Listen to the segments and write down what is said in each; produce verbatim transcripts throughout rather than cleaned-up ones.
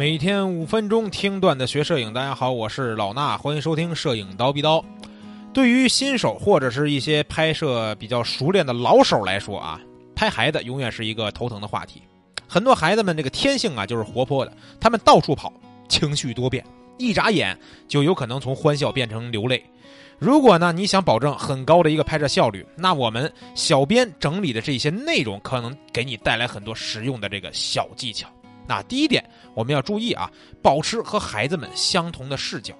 每天五分钟听段子学摄影。大家好，我是老衲，欢迎收听摄影刀逼刀。对于新手或者是一些拍摄比较熟练的老手来说啊，拍孩子永远是一个头疼的话题。很多孩子们这个天性啊就是活泼的，他们到处跑，情绪多变，一眨眼就有可能从欢笑变成流泪。如果呢你想保证很高的一个拍摄效率，那我们小编整理的这些内容可能给你带来很多实用的这个小技巧。那第一点我们要注意啊，保持和孩子们相同的视角。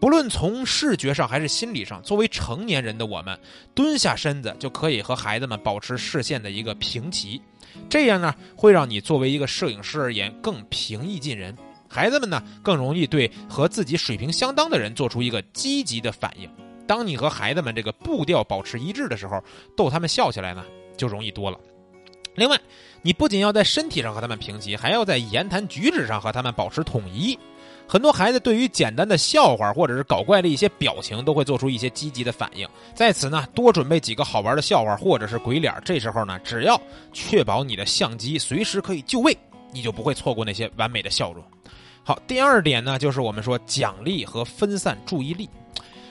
不论从视觉上还是心理上，作为成年人的我们蹲下身子就可以和孩子们保持视线的一个平齐，这样呢会让你作为一个摄影师而言更平易近人，孩子们呢更容易对和自己水平相当的人做出一个积极的反应。当你和孩子们这个步调保持一致的时候，逗他们笑起来呢就容易多了。另外，你不仅要在身体上和他们平齐，还要在言谈举止上和他们保持统一。很多孩子对于简单的笑话或者是搞怪的一些表情都会做出一些积极的反应，在此呢多准备几个好玩的笑话或者是鬼脸。这时候呢只要确保你的相机随时可以就位，你就不会错过那些完美的笑容。好，第二点呢就是我们说奖励和分散注意力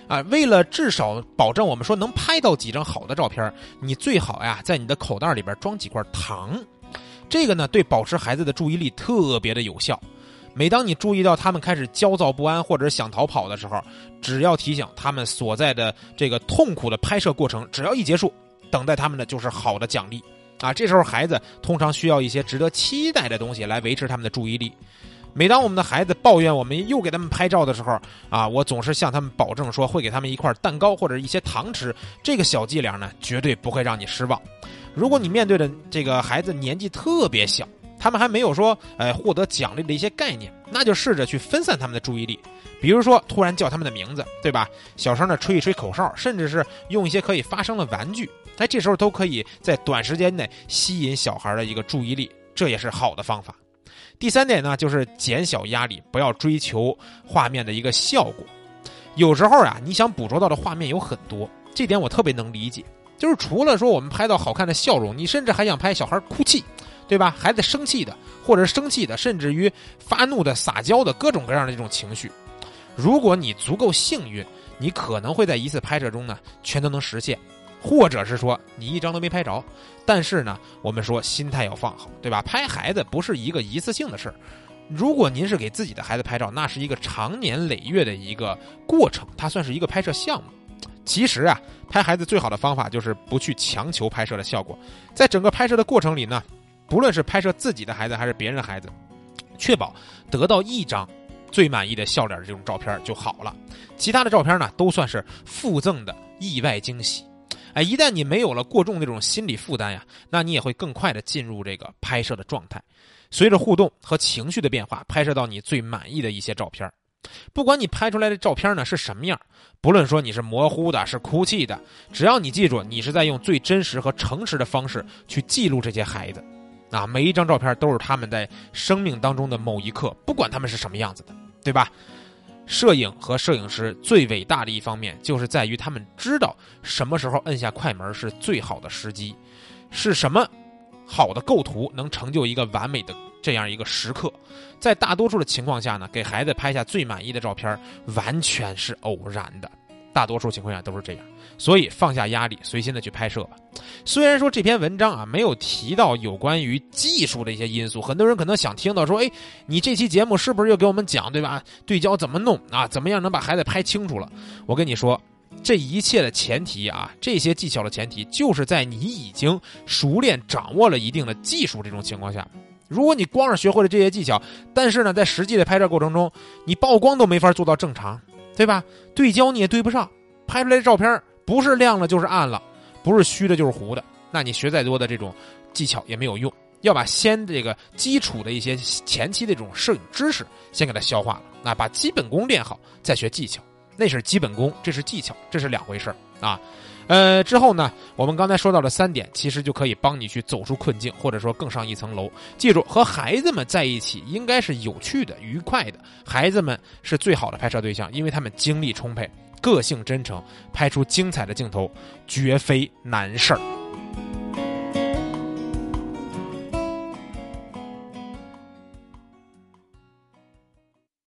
啊，为了至少保证我们说能拍到几张好的照片，你最好呀在你的口袋里边装几块糖。这个呢对保持孩子的注意力特别的有效。每当你注意到他们开始焦躁不安或者想逃跑的时候，只要提醒他们所在的这个痛苦的拍摄过程，只要一结束，等待他们的就是好的奖励啊。这时候孩子通常需要一些值得期待的东西来维持他们的注意力。每当我们的孩子抱怨我们又给他们拍照的时候啊，我总是向他们保证说会给他们一块蛋糕或者一些糖吃。这个小伎俩呢绝对不会让你失望。如果你面对的这个孩子年纪特别小，他们还没有说呃获得奖励的一些概念，那就试着去分散他们的注意力。比如说突然叫他们的名字，对吧，小声的吹一吹口哨，甚至是用一些可以发声的玩具，哎，这时候都可以在短时间内吸引小孩的一个注意力，这也是好的方法。第三点呢就是减小压力，不要追求画面的一个效果。有时候啊你想捕捉到的画面有很多，这点我特别能理解。就是除了说我们拍到好看的笑容，你甚至还想拍小孩哭泣，对吧，孩子生气的或者生气的，甚至于发怒的、撒娇的，各种各样的这种情绪。如果你足够幸运，你可能会在一次拍摄中呢全都能实现，或者是说你一张都没拍着。但是呢我们说心态要放好，对吧，拍孩子不是一个一次性的事儿。如果您是给自己的孩子拍照，那是一个长年累月的一个过程，它算是一个拍摄项目。其实啊拍孩子最好的方法就是不去强求拍摄的效果。在整个拍摄的过程里呢，不论是拍摄自己的孩子还是别人的孩子，确保得到一张最满意的笑脸的这种照片就好了。其他的照片呢都算是附赠的意外惊喜。哎，一旦你没有了过重这种心理负担呀，那你也会更快的进入这个拍摄的状态，随着互动和情绪的变化，拍摄到你最满意的一些照片。不管你拍出来的照片呢是什么样，不论说你是模糊的、是哭泣的，只要你记住你是在用最真实和诚实的方式去记录这些孩子啊，每一张照片都是他们在生命当中的某一刻，不管他们是什么样子的，对吧。摄影和摄影师最伟大的一方面就是在于他们知道什么时候摁下快门是最好的时机，是什么好的构图能成就一个完美的这样一个时刻。在大多数的情况下呢，给孩子拍下最满意的照片完全是偶然的，大多数情况下都是这样。所以放下压力，随心的去拍摄吧。虽然说这篇文章啊没有提到有关于技术的一些因素，很多人可能想听到说，哎，你这期节目是不是又给我们讲，对吧，对焦怎么弄啊，怎么样能把孩子拍清楚了。我跟你说，这一切的前提啊，这些技巧的前提就是在你已经熟练掌握了一定的技术这种情况下。如果你光是学会了这些技巧，但是呢在实际的拍摄过程中你曝光都没法做到正常，对吧，对焦你也对不上，拍出来的照片不是亮了就是暗了，不是虚的就是糊的，那你学再多的这种技巧也没有用。要把先这个基础的一些前期的这种摄影知识先给它消化了，那把基本功练好再学技巧，那是基本功，这是技巧，这是两回事儿啊。呃，之后呢我们刚才说到的三点其实就可以帮你去走出困境，或者说更上一层楼。记住，和孩子们在一起应该是有趣的、愉快的，孩子们是最好的拍摄对象，因为他们精力充沛，个性真诚，拍出精彩的镜头绝非难事儿。